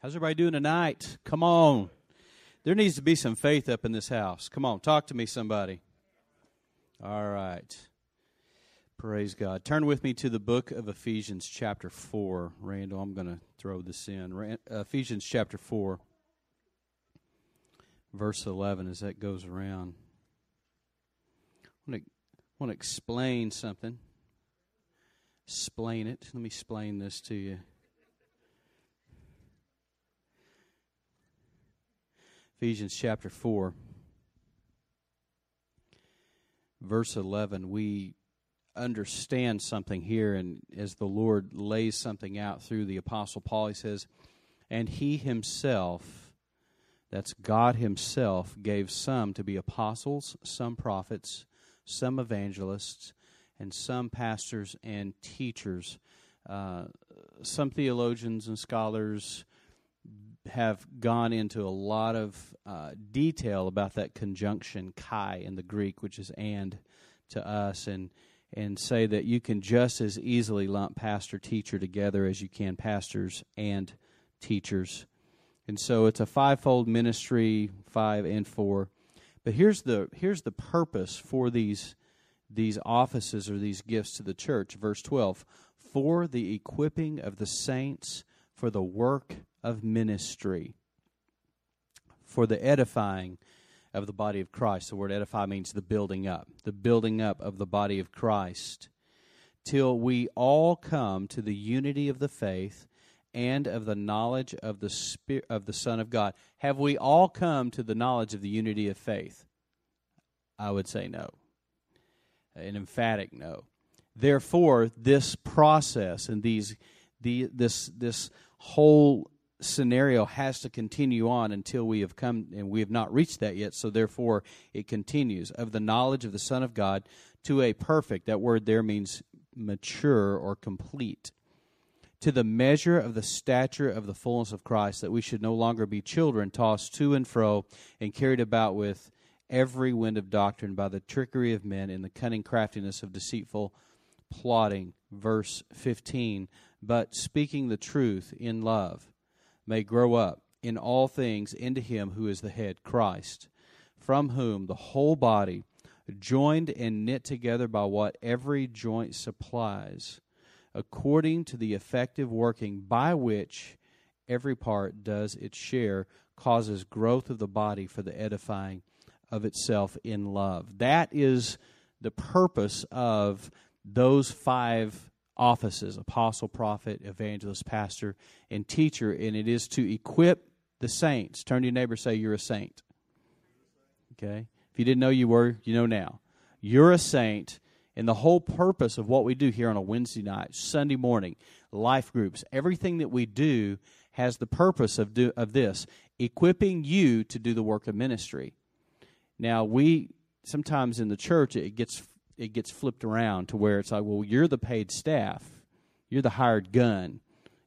How's everybody doing tonight? Come on. There needs to be some faith up in this house. Come on, talk to me, somebody. All right. Praise God. Turn with me to the book of Ephesians chapter 4. Randall, I'm going to throw this in. Ephesians chapter 4, verse 11, as that goes around. I want to explain something. Explain it. Let me explain this to you. Ephesians chapter 4, verse 11, we understand something here, and as the Lord lays something out through the Apostle Paul, he says, and he himself, that's God himself, gave some to be apostles, some prophets, some evangelists, and some pastors and teachers. Some theologians and scholars have gone into a lot of detail about that conjunction kai in the Greek, which is and to us, and say that you can just as easily lump pastor-teacher together as you can pastors and teachers. And so it's a five-fold ministry, 5 and 4. But here's the purpose for these offices or these gifts to the church. Verse 12, for the equipping of the saints for the work of ministry, for the edifying of the body of Christ. The word edify means the building up of the body of Christ, till we all come to the unity of the faith and of the knowledge of the Spirit, of the Son of God. Have we all come to the knowledge of the unity of faith? I would say no, an emphatic no. Therefore, this process and this whole scenario has to continue on until we have come, and we have not reached that yet, so therefore it continues, of the knowledge of the Son of God to a perfect, that word there means mature or complete, to the measure of the stature of the fullness of Christ, that we should no longer be children tossed to and fro and carried about with every wind of doctrine by the trickery of men and the cunning craftiness of deceitful plotting. Verse 15, but speaking the truth in love, may grow up in all things into him who is the head, Christ, from whom the whole body, joined and knit together by what every joint supplies, according to the effective working by which every part does its share, causes growth of the body for the edifying of itself in love. That is the purpose of those five offices, apostle, prophet, evangelist, pastor, and teacher, and it is to equip the saints. Turn to your neighbor and say, you're a saint. Okay? If you didn't know you were, you know now. You're a saint, and the whole purpose of what we do here on a Wednesday night, Sunday morning, life groups, everything that we do has the purpose of this, equipping you to do the work of ministry. Now, we, sometimes in the church, it gets flipped around to where it's like, well, you're the paid staff. You're the hired gun.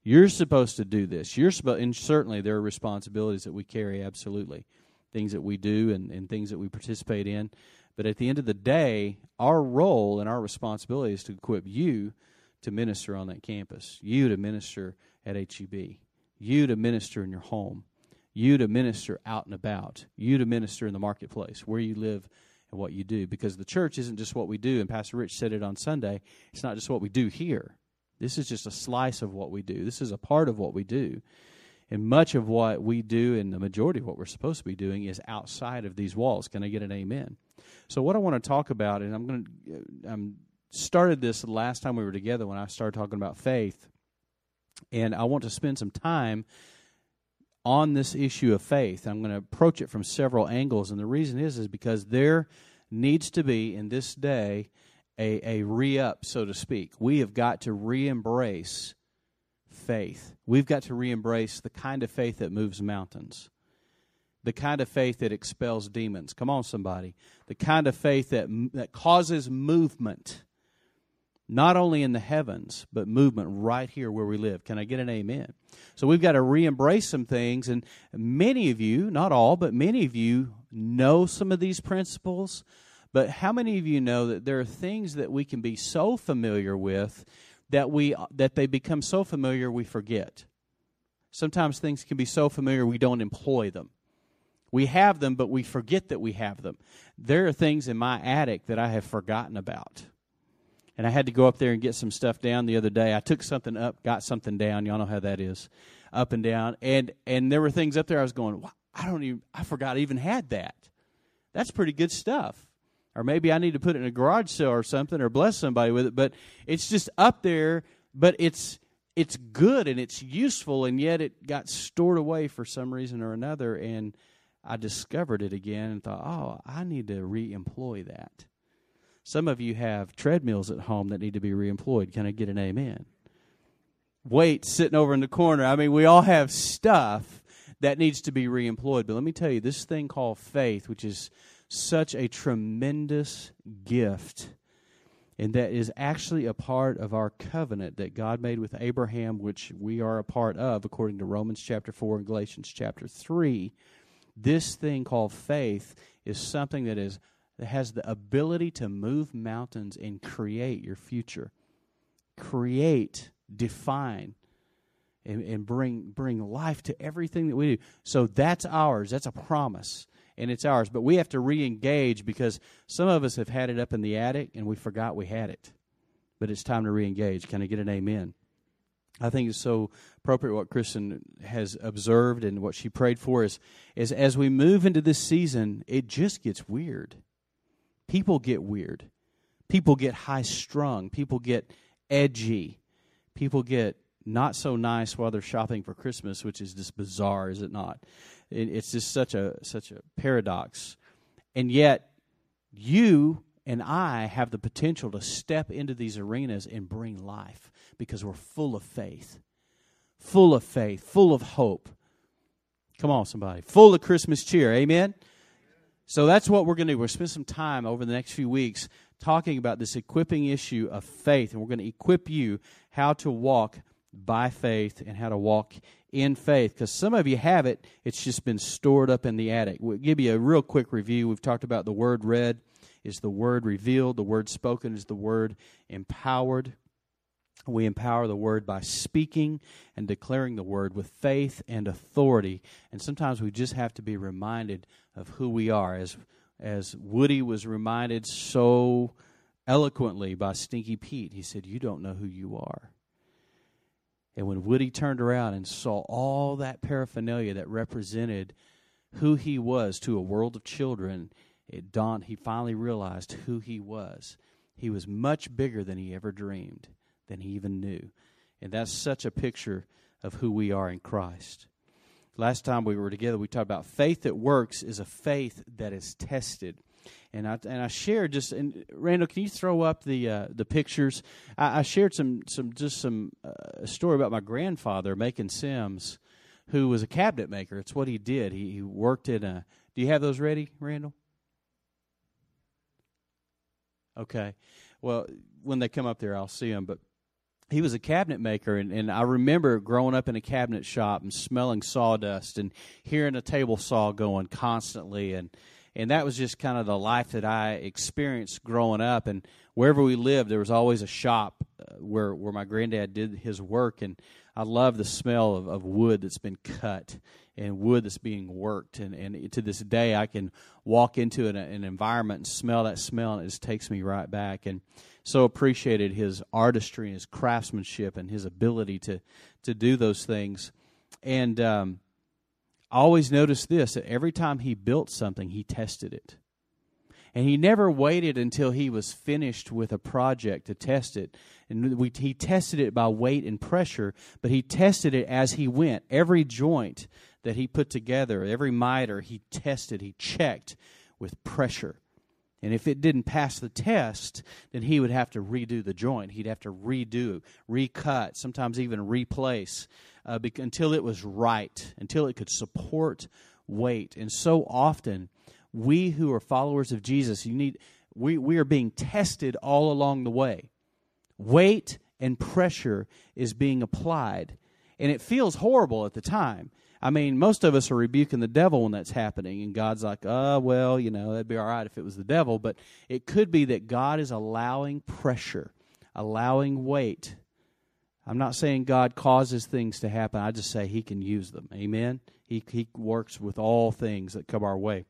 You're supposed to do this. And certainly there are responsibilities that we carry, absolutely, things that we do and things that we participate in. But at the end of the day, our role and our responsibility is to equip you to minister on that campus, you to minister at HEB, you to minister in your home, you to minister out and about, you to minister in the marketplace, where you live, and what you do, because the church isn't just what we do, and Pastor Rich said it on Sunday, it's not just what we do here. This is just a slice of what we do. This is a part of what we do, and much of what we do and the majority of what we're supposed to be doing is outside of these walls. Can I get an amen? So what I want to talk about, and I'm started this the last time we were together when I started talking about faith, and I want to spend some time on this issue of faith. I'm going to approach it from several angles, and the reason is because there needs to be, in this day, a re-up, so to speak. We have got to re-embrace faith. We've got to re-embrace the kind of faith that moves mountains, the kind of faith that expels demons. Come on, somebody. The kind of faith that causes movement, not only in the heavens, but movement right here where we live. Can I get an amen? So we've got to re-embrace some things, and many of you, not all, but many of you know some of these principles, but how many of you know that there are things that we can be so familiar with that they become so familiar we forget? Sometimes things can be so familiar we don't employ them. We have them, but we forget that we have them. There are things in my attic that I have forgotten about. And I had to go up there and get some stuff down the other day. I took something up, got something down. Y'all know how that is, up and down. And there were things up there I was going, I forgot I even had that. That's pretty good stuff. Or maybe I need to put it in a garage sale or something or bless somebody with it. But it's just up there, but it's good and it's useful, and yet it got stored away for some reason or another, and I discovered it again and thought, I need to reemploy that. Some of you have treadmills at home that need to be reemployed. Can I get an amen? Weights sitting over in the corner. I mean, we all have stuff that needs to be reemployed. But let me tell you, this thing called faith, which is such a tremendous gift, and that is actually a part of our covenant that God made with Abraham, which we are a part of, according to Romans chapter 4 and Galatians chapter 3. This thing called faith is something that has the ability to move mountains and create your future. Create, define, and bring life to everything that we do. So that's ours. That's a promise, and it's ours. But we have to re-engage, because some of us have had it up in the attic, and we forgot we had it. But it's time to re-engage. Can I get an amen? I think it's so appropriate what Kristen has observed and what she prayed for is as we move into this season, it just gets weird. People get weird. People get high-strung. People get edgy. People get not so nice while they're shopping for Christmas, which is just bizarre, is it not? It's just such a paradox. And yet, you and I have the potential to step into these arenas and bring life, because we're full of faith, full of faith, full of hope. Come on, somebody. Full of Christmas cheer. Amen? So that's what we're going to do. We're going to spend some time over the next few weeks talking about this equipping issue of faith, and we're going to equip you how to walk by faith and how to walk in faith, because some of you have it. It's just been stored up in the attic. We'll give you a real quick review. We've talked about the word read is the word revealed. The word spoken is the word empowered. We empower the word by speaking and declaring the word with faith and authority. And sometimes we just have to be reminded of who we are. As Woody was reminded so eloquently by Stinky Pete, he said, "You don't know who you are." And when Woody turned around and saw all that paraphernalia that represented who he was to a world of children, it dawned, he finally realized who he was. He was much bigger than he ever dreamed, than he even knew. And that's such a picture of who we are in Christ. Last time we were together, we talked about faith that works is a faith that is tested. And I shared just, and Randall, can you throw up the pictures? I shared a story about my grandfather making Sims, who was a cabinet maker. It's what he did. He worked in a. Do you have those ready, Randall? Okay, well, when they come up there, I'll see them. But he was a cabinet maker, and I remember growing up in a cabinet shop and smelling sawdust and hearing a table saw going constantly, and that was just kind of the life that I experienced growing up. And wherever we lived, there was always a shop where my granddad did his work, and I love the smell of wood that's been cut and wood that's being worked. And to this day, I can walk into an environment and smell that smell, and it just takes me right back. And so appreciated his artistry and his craftsmanship and his ability to do those things. And I always noticed this, that every time he built something, he tested it. And he never waited until he was finished with a project to test it. And he tested it by weight and pressure, but he tested it as he went. Every joint that he put together, every miter, he tested, he checked with pressure. And if it didn't pass the test, then he would have to redo the joint. He'd have to redo, recut, sometimes even replace, until it was right, until it could support weight. And so often, we who are followers of Jesus, we are being tested all along the way. Weight and pressure is being applied, and it feels horrible at the time. I mean, most of us are rebuking the devil when that's happening, and God's like, that'd be all right if it was the devil. But it could be that God is allowing pressure, allowing weight. I'm not saying God causes things to happen. I just say He can use them. Amen? He works with all things that come our way.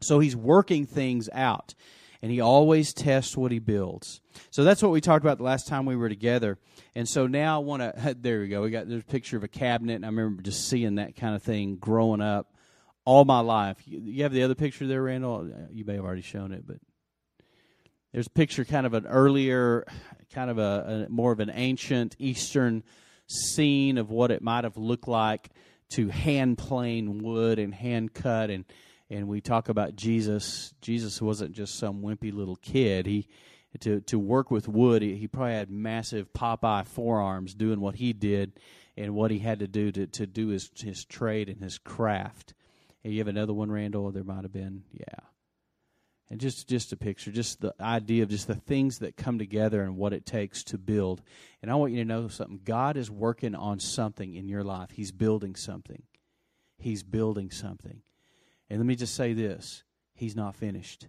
So He's working things out, and He always tests what He builds. So that's what we talked about the last time we were together. And so now I want to, there we go. We got this picture of a cabinet, and I remember just seeing that kind of thing growing up all my life. You have the other picture there, Randall? You may have already shown it, but there's a picture, kind of an earlier, kind of a more of an ancient Eastern scene of what it might have looked like to hand plane wood and hand cut. And we talk about Jesus. Jesus wasn't just some wimpy little kid. To work with wood, he probably had massive Popeye forearms doing what he did and what he had to do to do his trade and his craft. And you have another one, Randall? There might have been. Yeah. And just a picture, just the idea of just the things that come together and what it takes to build. And I want you to know something. God is working on something in your life. He's building something. He's building something. And let me just say this. He's not finished.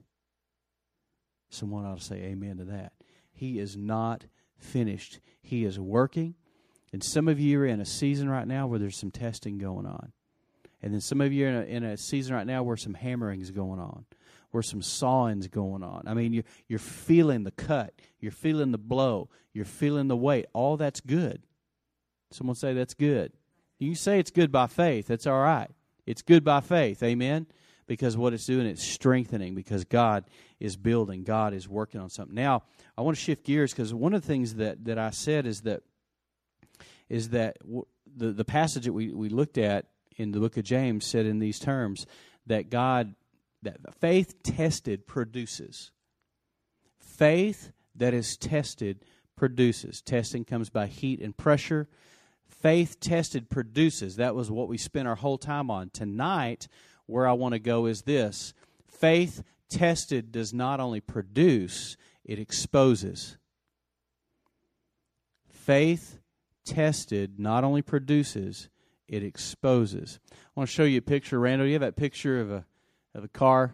Someone ought to say amen to that. He is not finished. He is working. And some of you are in a season right now where there's some testing going on. And then some of you are in a season right now where some hammering is going on, where some sawing's going on. I mean, you're feeling the cut. You're feeling the blow. You're feeling the weight. All that's good. Someone say that's good. You can say it's good by faith. That's all right. It's good by faith. Amen? Because what it's doing, it's strengthening, because God is building. God is working on something. Now, I want to shift gears, because one of the things that I said is that the passage that we looked at in the book of James said in these terms that God... that faith tested produces. Faith that is tested produces. Testing comes by heat and pressure. Faith tested produces. That was what we spent our whole time on. Tonight, where I want to go is this. Faith tested does not only produce, it exposes. Faith tested not only produces, it exposes. I want to show you a picture. Randall, you have that picture of a car.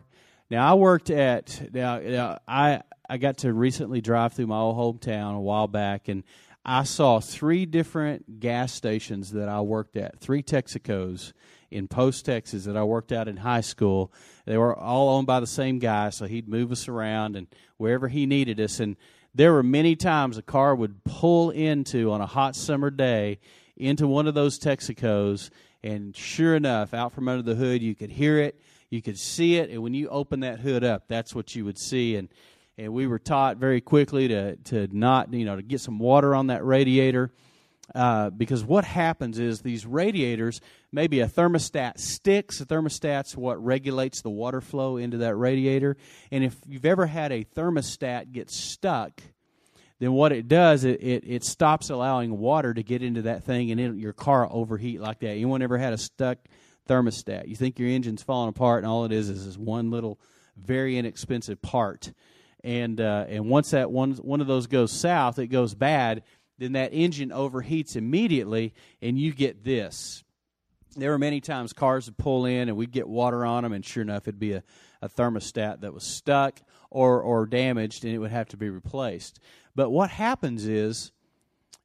Now, I worked at... I got to recently drive through my old hometown a while back, and I saw 3 different gas stations that I worked at, 3 Texacos in Post, Texas, that I worked at in high school. They were all owned by the same guy, so he'd move us around and wherever he needed us. And there were many times a car would pull into, on a hot summer day, into one of those Texacos, and sure enough, out from under the hood, you could hear it. You could see it, and when you open that hood up, that's what you would see. And we were taught very quickly to not, to get some water on that radiator, because what happens is these radiators, maybe a thermostat sticks. A thermostat's what regulates the water flow into that radiator. And if you've ever had a thermostat get stuck, then what it does, it stops allowing water to get into that thing, and your car overheat like that. Anyone ever had a stuck thermostat? You think your engine's falling apart, and all it is this one little, very inexpensive part. And once that one of those goes south, it goes bad, then that engine overheats immediately, and you get this. There were many times cars would pull in, and we'd get water on them, and sure enough, it'd be a thermostat that was stuck or damaged, and it would have to be replaced. But what happens is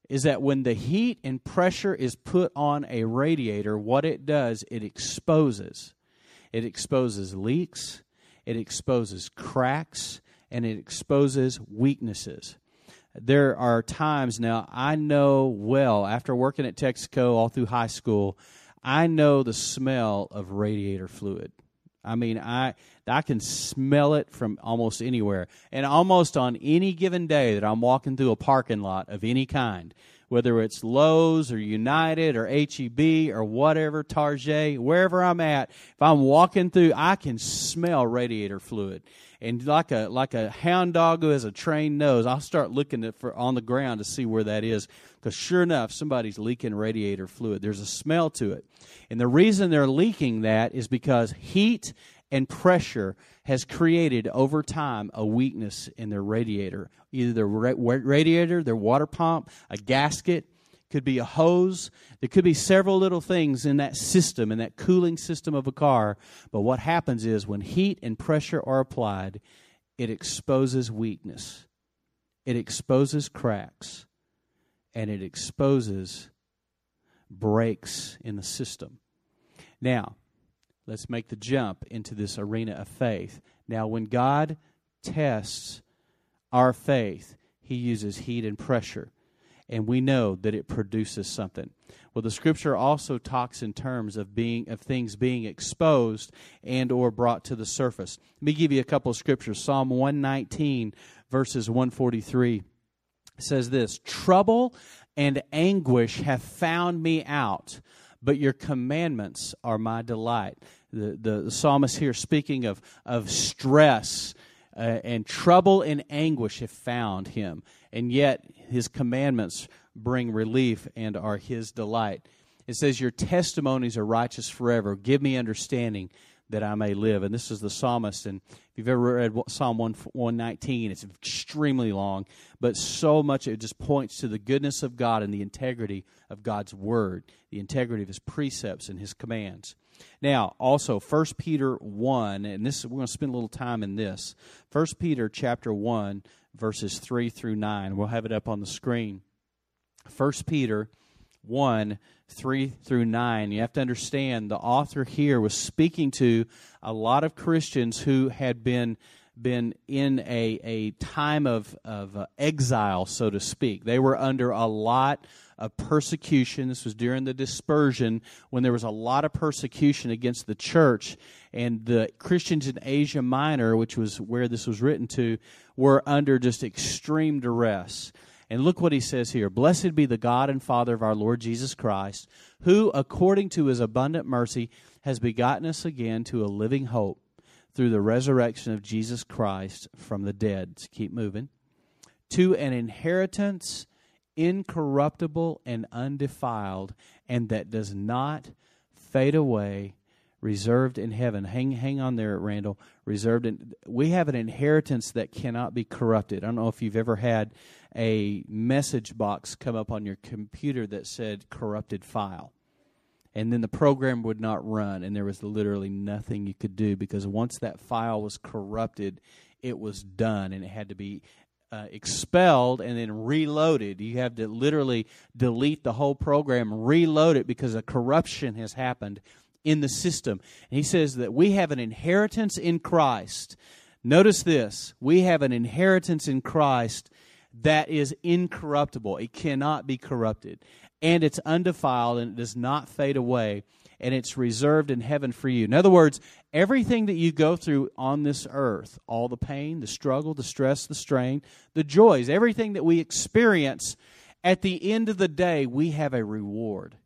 that when the heat and pressure is put on a radiator, what it does, it exposes. It exposes leaks, it exposes cracks, and it exposes weaknesses. There are times now, I know well, after working at Texaco all through high school, I know the smell of radiator fluid. I mean, I can smell it from almost anywhere. And almost on any given day that I'm walking through a parking lot of any kind, whether it's Lowe's or United or H-E-B or whatever, Target, wherever I'm at, if I'm walking through, I can smell radiator fluid. And like a hound dog who has a trained nose, I'll start looking on the ground to see where that is, because sure enough, somebody's leaking radiator fluid. There's a smell to it. And the reason they're leaking that is because heat and pressure has created over time a weakness in their radiator. Either their radiator, their water pump, a gasket, could be a hose. There could be several little things in that system, in that cooling system of a car. But what happens is when heat and pressure are applied, it exposes weakness. It exposes cracks. and it exposes breaks in the system. Now, let's make the jump into this arena of faith. Now, when God tests our faith, He uses heat and pressure, and we know that it produces something. Well, the Scripture also talks in terms of things being exposed and or brought to the surface. Let me give you a couple of Scriptures. Psalm 119, verses 143 says this, "Trouble and anguish have found me out, but your commandments are my delight." The psalmist here speaking of stress and trouble and anguish have found him, and yet his commandments bring relief and are his delight. It says, "Your testimonies are righteous forever. Give me understanding that I may live." And this is the psalmist. And if you've ever read Psalm 119, it's extremely long, but so much it just points to the goodness of God and the integrity of God's word, the integrity of His precepts and His commands. Now, also, 1 Peter 1, and this we're going to spend a little time in this. 1 Peter chapter 1, verses 3 through 9. We'll have it up on the screen. 1 Peter 1, 3 through 9. You have to understand the author here was speaking to a lot of Christians who had been in a time of exile, so to speak. They were under a lot of persecution. This was during the dispersion when there was a lot of persecution against the church, and the Christians in Asia Minor, which was where this was written to, were under just extreme duress. And look what he says here. "Blessed be the God and Father of our Lord Jesus Christ, who, according to His abundant mercy, has begotten us again to a living hope through the resurrection of Jesus Christ from the dead." Let's keep moving. "To an inheritance incorruptible and undefiled, and that does not fade away, reserved in heaven." Hang on there, Randall. Reserved in. We have an inheritance that cannot be corrupted. I don't know if you've ever had a message box come up on your computer that said "corrupted file," and then the program would not run, and there was literally nothing you could do, because once that file was corrupted, it was done, and it had to be expelled and then reloaded. You have to literally delete the whole program, reload it, because a corruption has happened in the system. And he says that we have an inheritance in Christ. Notice this. We have an inheritance in Christ that is incorruptible. It cannot be corrupted. And it's undefiled, and it does not fade away, and it's reserved in heaven for you. In other words, everything that you go through on this earth, all the pain, the struggle, the stress, the strain, the joys, everything that we experience, at the end of the day, we have a reward.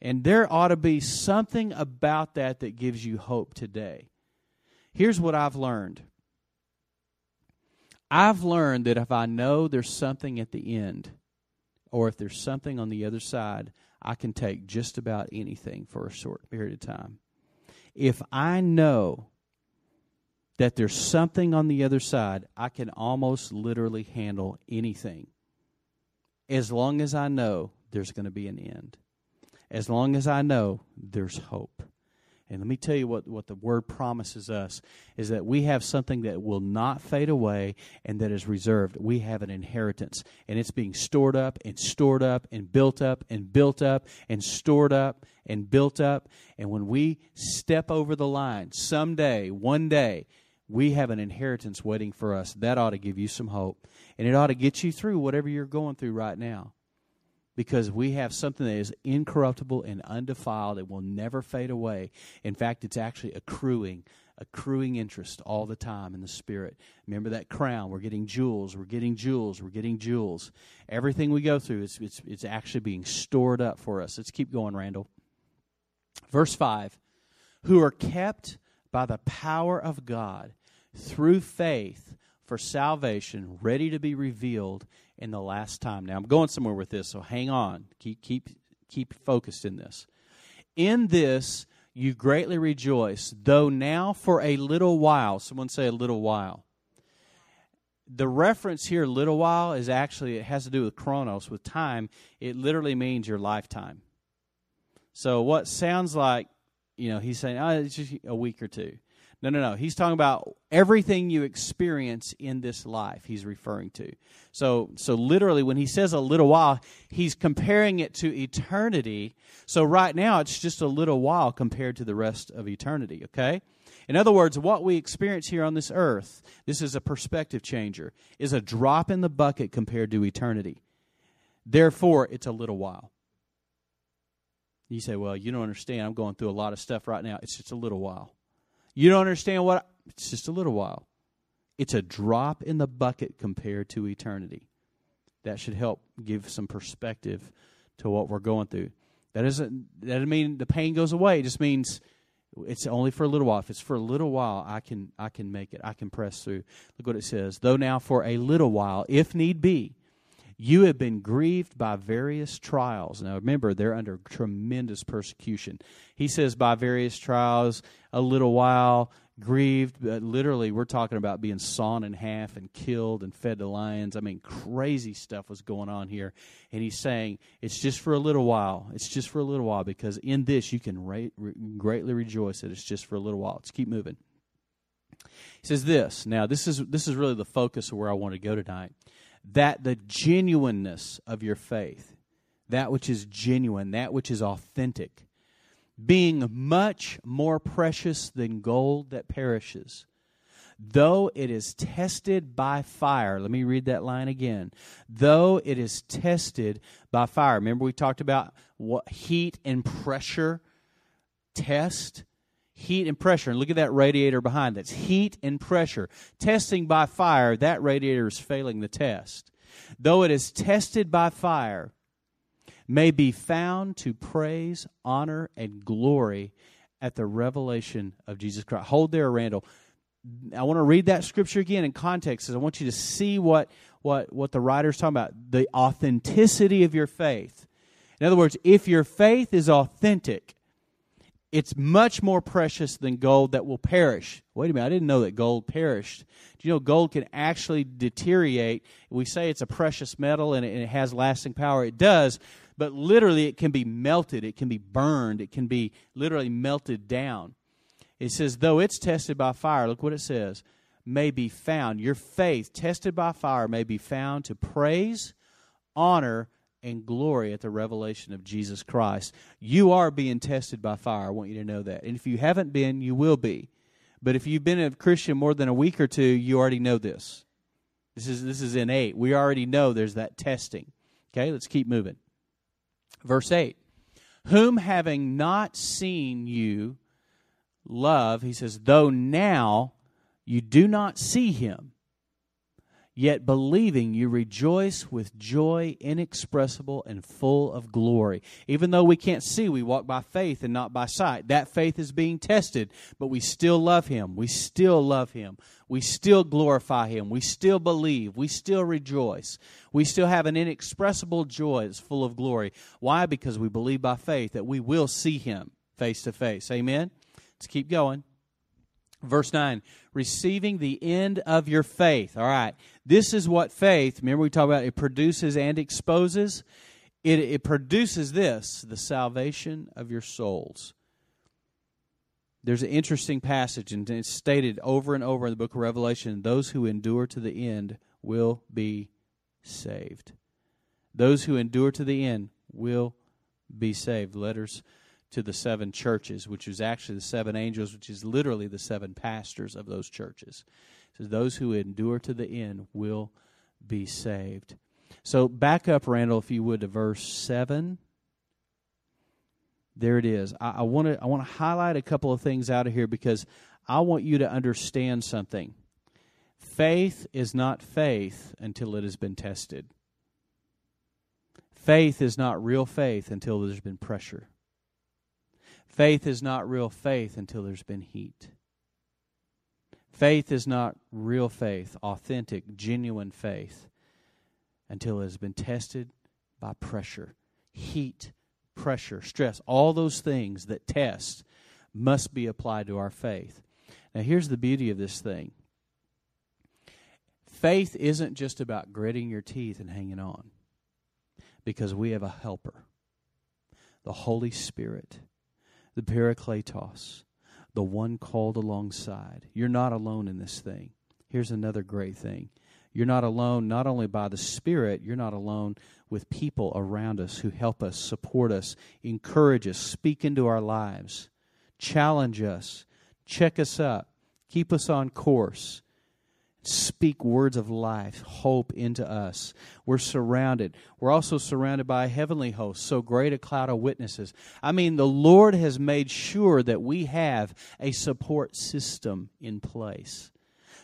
And there ought to be something about that that gives you hope today. Here's what I've learned. I've learned that if I know there's something at the end, or if there's something on the other side, I can take just about anything for a short period of time. If I know that there's something on the other side, I can almost literally handle anything, as long as I know there's going to be an end. As long as I know there's hope. And let me tell you what the Word promises us, is that we have something that will not fade away and that is reserved. We have an inheritance, and it's being stored up and stored up and built up and built up and stored up and built up. And when we step over the line, someday, one day, we have an inheritance waiting for us. That ought to give you some hope, and it ought to get you through whatever you're going through right now. Because we have something that is incorruptible and undefiled. It will never fade away. In fact, it's actually accruing interest all the time in the Spirit. Remember that crown. We're getting jewels. We're getting jewels. We're getting jewels. Everything we go through, it's actually being stored up for us. Let's keep going, Randall. Verse 5, "Who are kept by the power of God through faith for salvation, ready to be revealed in the last time." Now, I'm going somewhere with this, so hang on. Keep focused in this. "In this you greatly rejoice, though now for a little while." Someone say "a little while." The reference here, "little while," is actually, it has to do with chronos, with time. It literally means your lifetime. So what sounds like, you know, he's saying, oh, it's just a week or two. No. He's talking about everything you experience in this life he's referring to. So literally when he says a little while, he's comparing it to eternity. So right now it's just a little while compared to the rest of eternity, okay? In other words, what we experience here on this earth, this is a perspective changer, is a drop in the bucket compared to eternity. Therefore, it's a little while. You say, well, you don't understand. I'm going through a lot of stuff right now. It's just a little while. You don't understand what? It's just a little while. It's a drop in the bucket compared to eternity. That should help give some perspective to what we're going through. That doesn't mean the pain goes away. It just means it's only for a little while. If it's for a little while, I can make it. I can press through. Look what it says. Though now for a little while, if need be, you have been grieved by various trials. Now, remember, they're under tremendous persecution. He says by various trials, a little while, grieved. But literally, we're talking about being sawn in half and killed and fed to lions. I mean, crazy stuff was going on here. And he's saying, it's just for a little while. It's just for a little while, because in this you can greatly rejoice that it's just for a little while. Let's keep moving. He says this. Now, this is really the focus of where I want to go tonight. That the genuineness of your faith, that which is genuine, that which is authentic, being much more precious than gold that perishes, though it is tested by fire. Let me read that line again. Though it is tested by fire. Remember we talked about what heat and pressure test? Heat and pressure. And look at that radiator behind. That's heat and pressure. Testing by fire, that radiator is failing the test. Though it is tested by fire, may be found to praise, honor, and glory at the revelation of Jesus Christ. Hold there, Randall. I want to read that scripture again in context, because I want you to see what the writer's talking about. The authenticity of your faith. In other words, if your faith is authentic, it's much more precious than gold that will perish. Wait a minute, I didn't know that gold perished. Do you know gold can actually deteriorate? We say it's a precious metal and it has lasting power. It does, but literally it can be melted. It can be burned. It can be literally melted down. It says, though it's tested by fire, look what it says, may be found. Your faith, tested by fire, may be found to praise, honor, and glory at the revelation of Jesus Christ. You are being tested by fire. I want you to know that. And if you haven't been, you will be. But if you've been a Christian more than a week or two, you already know this. This is innate. We already know there's that testing. Okay, let's keep moving. Verse 8. Whom having not seen you love, he says, though now you do not see him, yet believing you rejoice with joy inexpressible and full of glory. Even though we can't see, we walk by faith and not by sight. That faith is being tested, but we still love him. We still love him. We still glorify him. We still believe. We still rejoice. We still have an inexpressible joy that's full of glory. Why? Because we believe by faith that we will see him face to face. Amen? Let's keep going. Verse 9, receiving the end of your faith. All right, this is what faith, remember we talked about it produces and exposes. It produces this, the salvation of your souls. There's an interesting passage, and it's stated over and over in the book of Revelation, those who endure to the end will be saved. Those who endure to the end will be saved. Letters to the seven churches, which is actually the seven angels, which is literally the seven pastors of those churches. So those who endure to the end will be saved. So back up, Randall, if you would, to verse 7. There it is. I want to highlight a couple of things out of here because I want you to understand something. Faith is not faith until it has been tested. Faith is not real faith until there's been pressure. Faith is not real faith until there's been heat. Faith is not real faith, authentic, genuine faith, until it has been tested by pressure. Heat, pressure, stress, all those things that test must be applied to our faith. Now, here's the beauty of this thing. Faith isn't just about gritting your teeth and hanging on, because we have a helper, the Holy Spirit, the Parakletos, the one called alongside. You're not alone in this thing. Here's another great thing. You're not alone not only by the Spirit, you're not alone with people around us who help us, support us, encourage us, speak into our lives, challenge us, check us up, keep us on course, speak words of life, hope into us. We're surrounded. We're also surrounded by a heavenly host, so great a cloud of witnesses. I mean, the Lord has made sure that we have a support system in place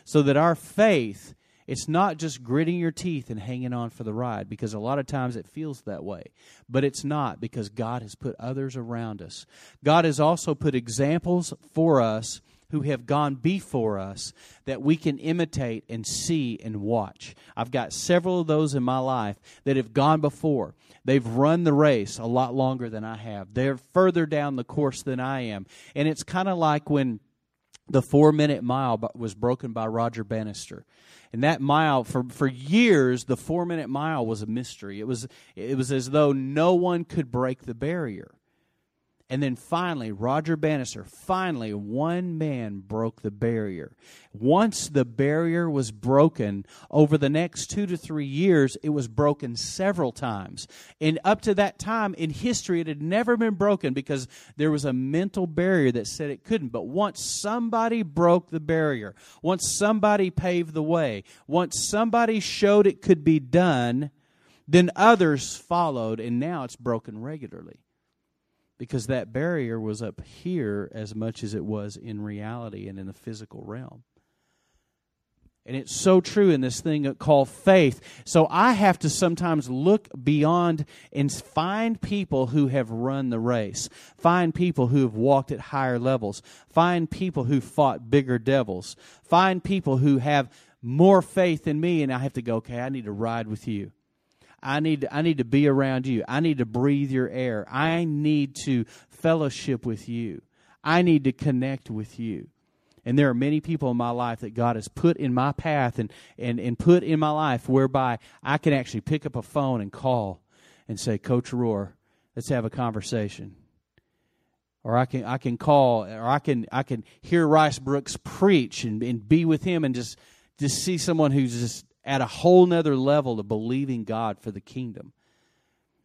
so that our faith, it's not just gritting your teeth and hanging on for the ride, because a lot of times it feels that way. But it's not, because God has put others around us. God has also put examples for us who have gone before us that we can imitate and see and watch. I've got several of those in my life that have gone before. They've run the race a lot longer than I have. They're further down the course than I am. And it's kind of like when the 4-minute mile was broken by Roger Bannister. And that mile, for years, the 4-minute mile was a mystery. It was as though no one could break the barrier. And then finally, Roger Bannister, finally one man broke the barrier. Once the barrier was broken, over the next 2 to 3 years, it was broken several times. And up to that time in history, it had never been broken because there was a mental barrier that said it couldn't. But once somebody broke the barrier, once somebody paved the way, once somebody showed it could be done, then others followed, and now it's broken regularly. Because that barrier was up here as much as it was in reality and in the physical realm. And it's so true in this thing called faith. So I have to sometimes look beyond and find people who have run the race. Find people who have walked at higher levels. Find people who fought bigger devils. Find people who have more faith than me. And I have to go, okay, I need to ride with you. I need to be around you. I need to breathe your air. I need to fellowship with you. I need to connect with you. And there are many people in my life that God has put in my path and put in my life whereby I can actually pick up a phone and call and say, Coach Rohr, let's have a conversation. Or I can call, or I can hear Rice Brooks preach and be with him and just see someone who's just at a whole nother level of believing God for the kingdom.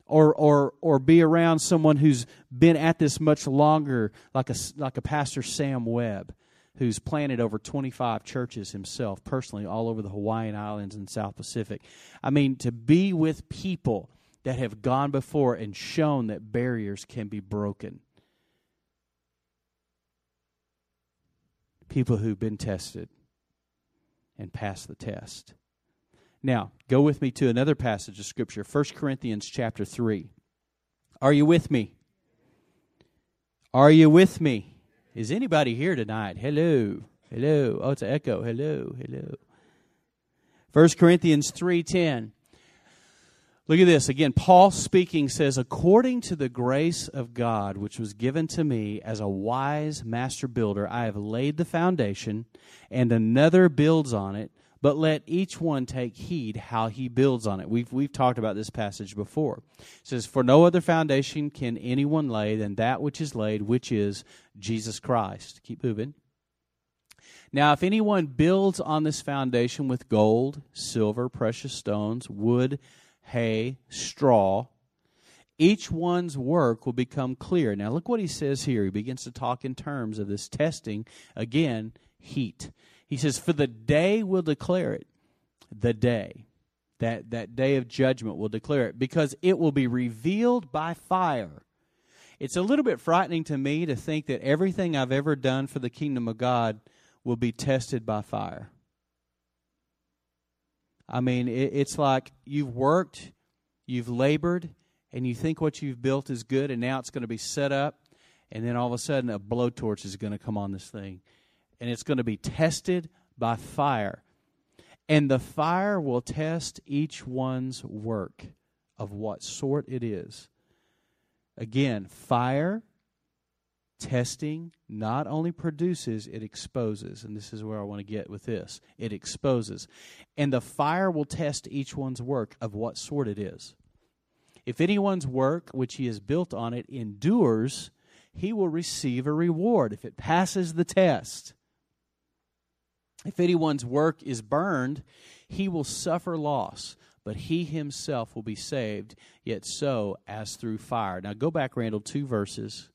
Or be around someone who's been at this much longer, like a Pastor Sam Webb, who's planted over 25 churches himself personally all over the Hawaiian Islands and South Pacific. I mean, to be with people that have gone before and shown that barriers can be broken. People who've been tested and passed the test. Now, go with me to another passage of Scripture, 1 Corinthians chapter 3. Are you with me? Are you with me? Is anybody here tonight? Hello. Hello. Oh, it's an echo. Hello. Hello. 1 Corinthians 3:10. Look at this. Again, Paul speaking says, according to the grace of God, which was given to me as a wise master builder, I have laid the foundation, and another builds on it. But let each one take heed how he builds on it. We've talked about this passage before. It says, for no other foundation can anyone lay than that which is laid, which is Jesus Christ. Keep moving. Now, if anyone builds on this foundation with gold, silver, precious stones, wood, hay, straw, each one's work will become clear. Now, look what he says here. He begins to talk in terms of this testing. Again, heat. He says, for the day will declare it. The day. That day of judgment will declare it, because it will be revealed by fire. It's a little bit frightening to me to think that everything I've ever done for the kingdom of God will be tested by fire. I mean, it's like you've worked, you've labored, and you think what you've built is good, and now it's going to be set up, and then all of a sudden a blowtorch is going to come on this thing. And it's going to be tested by fire. And the fire will test each one's work of what sort it is. Again, fire testing not only produces, it exposes. And this is where I want to get with this. It exposes. And the fire will test each one's work of what sort it is. If anyone's work, which he has built on it, endures, he will receive a reward if it passes the test. If anyone's work is burned, he will suffer loss, but he himself will be saved, yet so as through fire. Now go back, Randall, 2 verses.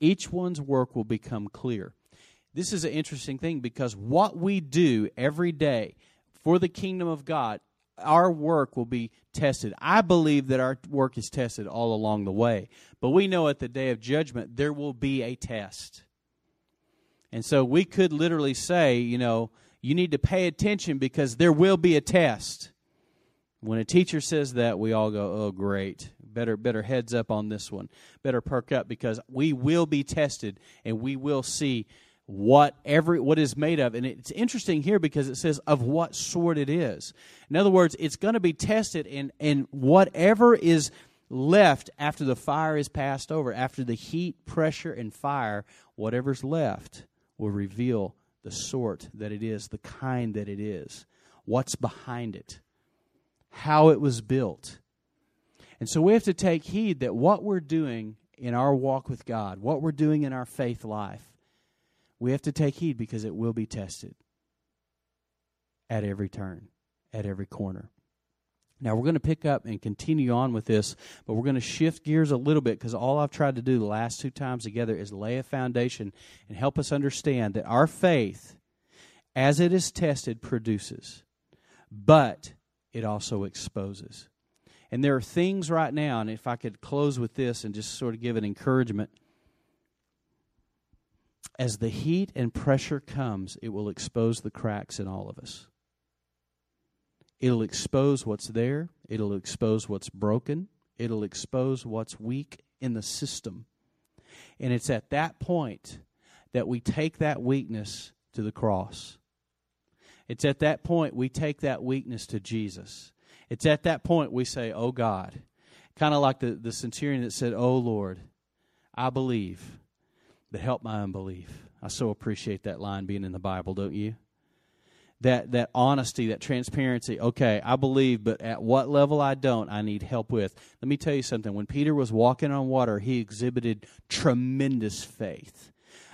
Each one's work will become clear. This is an interesting thing because what we do every day for the kingdom of God, our work will be tested. I believe that our work is tested all along the way, but we know at the day of judgment there will be a test. And so we could literally say, you know, you need to pay attention because there will be a test. When a teacher says that, we all go, oh, great. Better heads up on this one. Better perk up because we will be tested and we will see what is made of. And it's interesting here because it says of what sort it is. In other words, it's going to be tested, and whatever is left after the fire is passed over, after the heat, pressure, and fire, whatever's left will reveal the sort that it is, the kind that it is, what's behind it, how it was built. And so we have to take heed that what we're doing in our walk with God, what we're doing in our faith life, we have to take heed because it will be tested at every turn, at every corner. Now, we're going to pick up and continue on with this, but we're going to shift gears a little bit because all I've tried to do the last 2 times together is lay a foundation and help us understand that our faith, as it is tested, produces, but it also exposes. And there are things right now, and if I could close with this and just sort of give an encouragement, as the heat and pressure comes, it will expose the cracks in all of us. It'll expose what's there. It'll expose what's broken. It'll expose what's weak in the system. And it's at that point that we take that weakness to the cross. It's at that point we take that weakness to Jesus. It's at that point we say, oh God. Kind of like the centurion that said, oh Lord, I believe, but help my unbelief. I so appreciate that line being in the Bible, don't you? That honesty, that transparency. Okay, I believe, but at what level I don't, I need help with. Let me tell you something. When Peter was walking on water, he exhibited tremendous faith.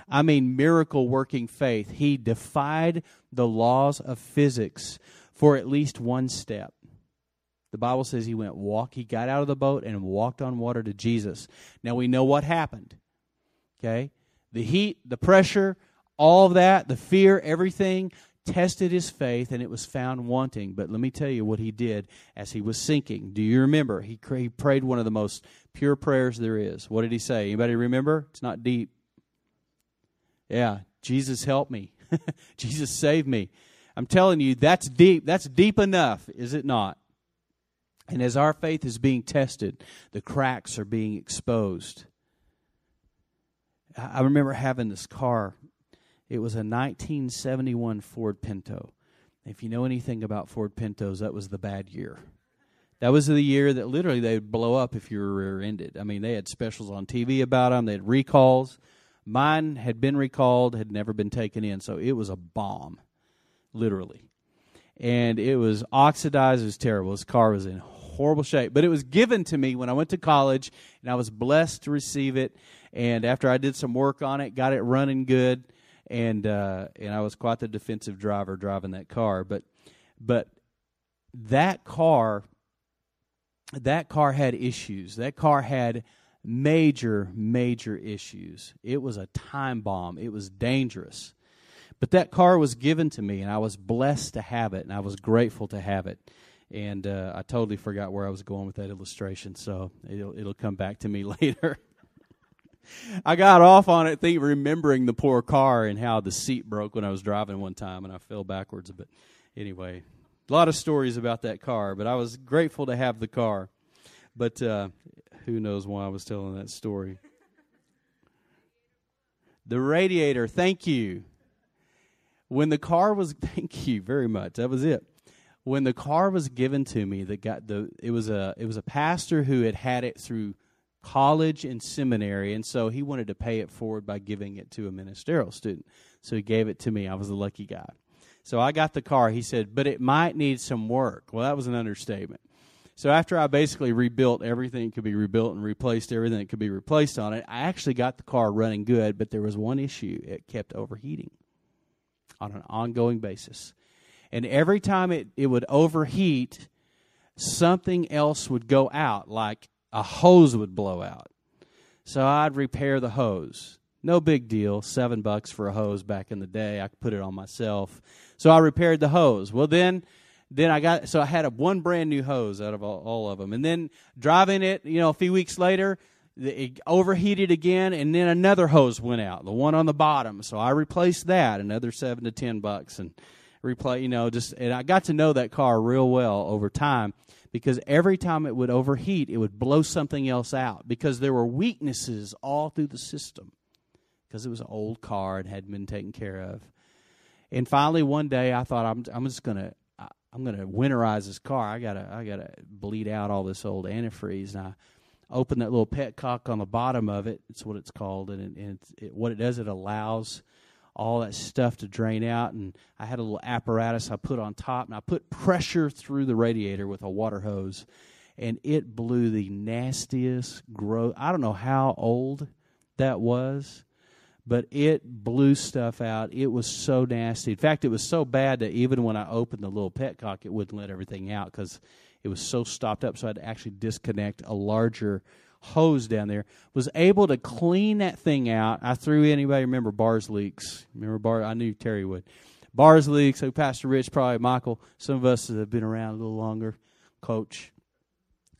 I mean, miracle-working faith. He defied the laws of physics for at least 1 step. The Bible says he got out of the boat and walked on water to Jesus. Now we know what happened. Okay? The heat, the pressure, all of that, the fear, everything tested his faith, and it was found wanting. But let me tell you what he did as he was sinking. Do you remember? He prayed one of the most pure prayers there is. What did he say? Anybody remember? It's not deep. Yeah, Jesus help me. Jesus save me. I'm telling you, that's deep. That's deep enough, is it not? And as our faith is being tested, the cracks are being exposed. I remember having this car. It was a 1971 Ford Pinto. If you know anything about Ford Pintos, that was the bad year. That was the year that literally they would blow up if you were rear-ended. I mean, they had specials on TV about them. They had recalls. Mine had been recalled, had never been taken in, so it was a bomb, literally. And it was oxidized. It was terrible. This car was in horrible shape. But it was given to me when I went to college, and I was blessed to receive it. And after I did some work on it, got it running good, and I was quite the defensive driver driving that car. But that car had issues. That car had major, major issues. It was a time bomb. It was dangerous. But that car was given to me, and I was blessed to have it, and I was grateful to have it. And I totally forgot where I was going with that illustration, so it'll come back to me later. I got off on it remembering the poor car and how the seat broke when I was driving one time and I fell backwards. But anyway, a lot of stories about that car, but I was grateful to have the car. But who knows why I was telling that story. The radiator, thank you. Thank you very much. That was it. When the car was given to me, it was a pastor who had it through college and seminary, and so he wanted to pay it forward by giving it to a ministerial student. So he gave it to me. I was the lucky guy. So I got the car. He said, but it might need some work. Well, that was an understatement. So after I basically rebuilt everything that could be rebuilt and replaced everything that could be replaced on it, I actually got the car running good, but there was one issue. It kept overheating on an ongoing basis. And every time it would overheat, something else would go out, like a hose would blow out. So I'd repair the hose. No big deal, $7 for a hose back in the day. I could put it on myself. So I repaired the hose. Well, then I got, so I had one brand new hose out of all of them. And then driving it, a few weeks later, it overheated again, and then another hose went out, the one on the bottom. So I replaced that, another $7 to $10, and and I got to know that car real well over time, because every time it would overheat, it would blow something else out, because there were weaknesses all through the system, because it was an old car and hadn't been taken care of. And finally, one day, I thought, I'm gonna winterize this car. I gotta bleed out all this old antifreeze. And I opened that little petcock on the bottom of it. It's what it's called, and what it does, it allows all that stuff to drain out. And I had a little apparatus I put on top, and I put pressure through the radiator with a water hose, and it blew the nastiest gross. I don't know how old that was, but it blew stuff out. It was so nasty. In fact, it was so bad that even when I opened the little petcock, it wouldn't let everything out because it was so stopped up. So I had to actually disconnect a larger hose down there. Was able to clean that thing out. I threw in, anybody remember Bars Leaks? I knew Terry would. Bars Leaks, so Pastor Rich, probably Michael, some of us that have been around a little longer, Coach,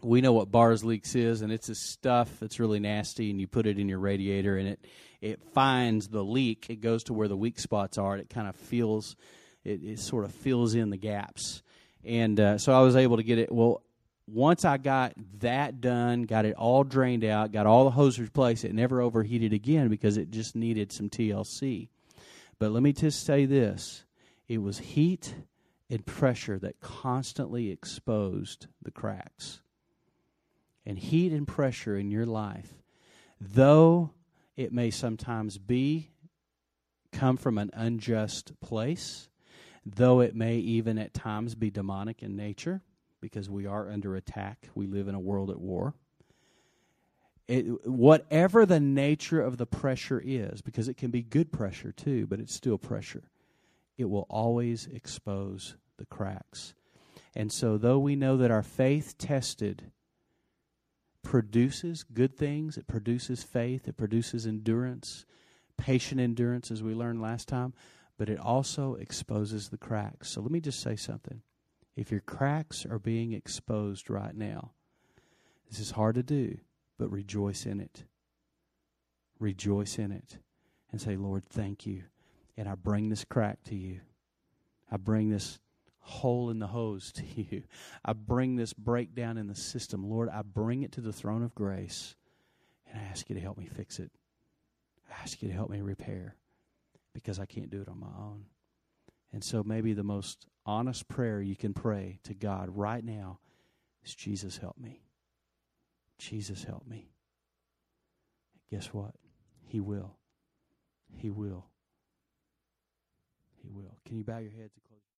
we know what Bars Leaks is, and it's this stuff that's really nasty, and you put it in your radiator, and it finds the leak. It goes to where the weak spots are, and it kind of fills, it sort of fills in the gaps. And so I was able to get it. Well, once I got that done, got it all drained out, got all the hoses replaced, it never overheated again because it just needed some TLC. But let me just say this. It was heat and pressure that constantly exposed the cracks. And heat and pressure in your life, though it may sometimes come from an unjust place, though it may even at times be demonic in nature, because we are under attack. We live in a world at war. Whatever the nature of the pressure is, because it can be good pressure too, but it's still pressure, it will always expose the cracks. And so though we know that our faith tested produces good things. It produces faith. It produces endurance, patient endurance, as we learned last time. But it also exposes the cracks. So let me just say something. If your cracks are being exposed right now, this is hard to do, but rejoice in it. Rejoice in it and say, Lord, thank you. And I bring this crack to you. I bring this hole in the hose to you. I bring this breakdown in the system. Lord, I bring it to the throne of grace, and I ask you to help me fix it. I ask you to help me repair, because I can't do it on my own. And so maybe the most honest prayer you can pray to God right now is, Jesus, help me. Jesus, help me. And guess what? He will. He will. He will. Can you bow your heads and close?